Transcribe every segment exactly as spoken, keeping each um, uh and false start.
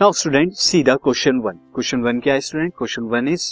Now student सीधा question one question one क्या है student? Question one is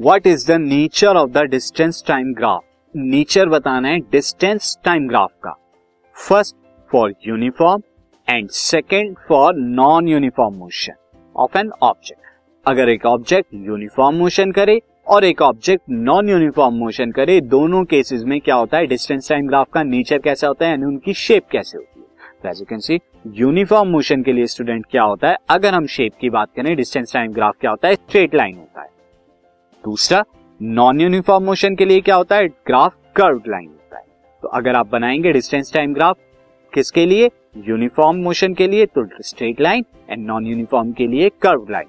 what is the nature of the distance time graph. Nature बताना है distance time graph का, first for uniform and second for non uniform motion of an object. अगर एक object uniform motion करे और एक object non uniform motion करे, दोनों केसेस में क्या होता है डिस्टेंस टाइम ग्राफ का नेचर कैसा होता है, यानी उनकी शेप कैसे होती है। तो as you can see uniform motion के लिए स्टूडेंट क्या होता है, अगर हम शेप की बात करें डिस्टेंस टाइम ग्राफ क्या होता है, स्ट्रेट लाइन होता है। दूसरा नॉन यूनिफॉर्म मोशन के लिए क्या होता है, ग्राफ कर्व्ड लाइन होता है। तो अगर आप बनाएंगे डिस्टेंस टाइम ग्राफ किसके लिए, यूनिफॉर्म मोशन के लिए तो straight line and non uniform के लिए कर्व्ड लाइन।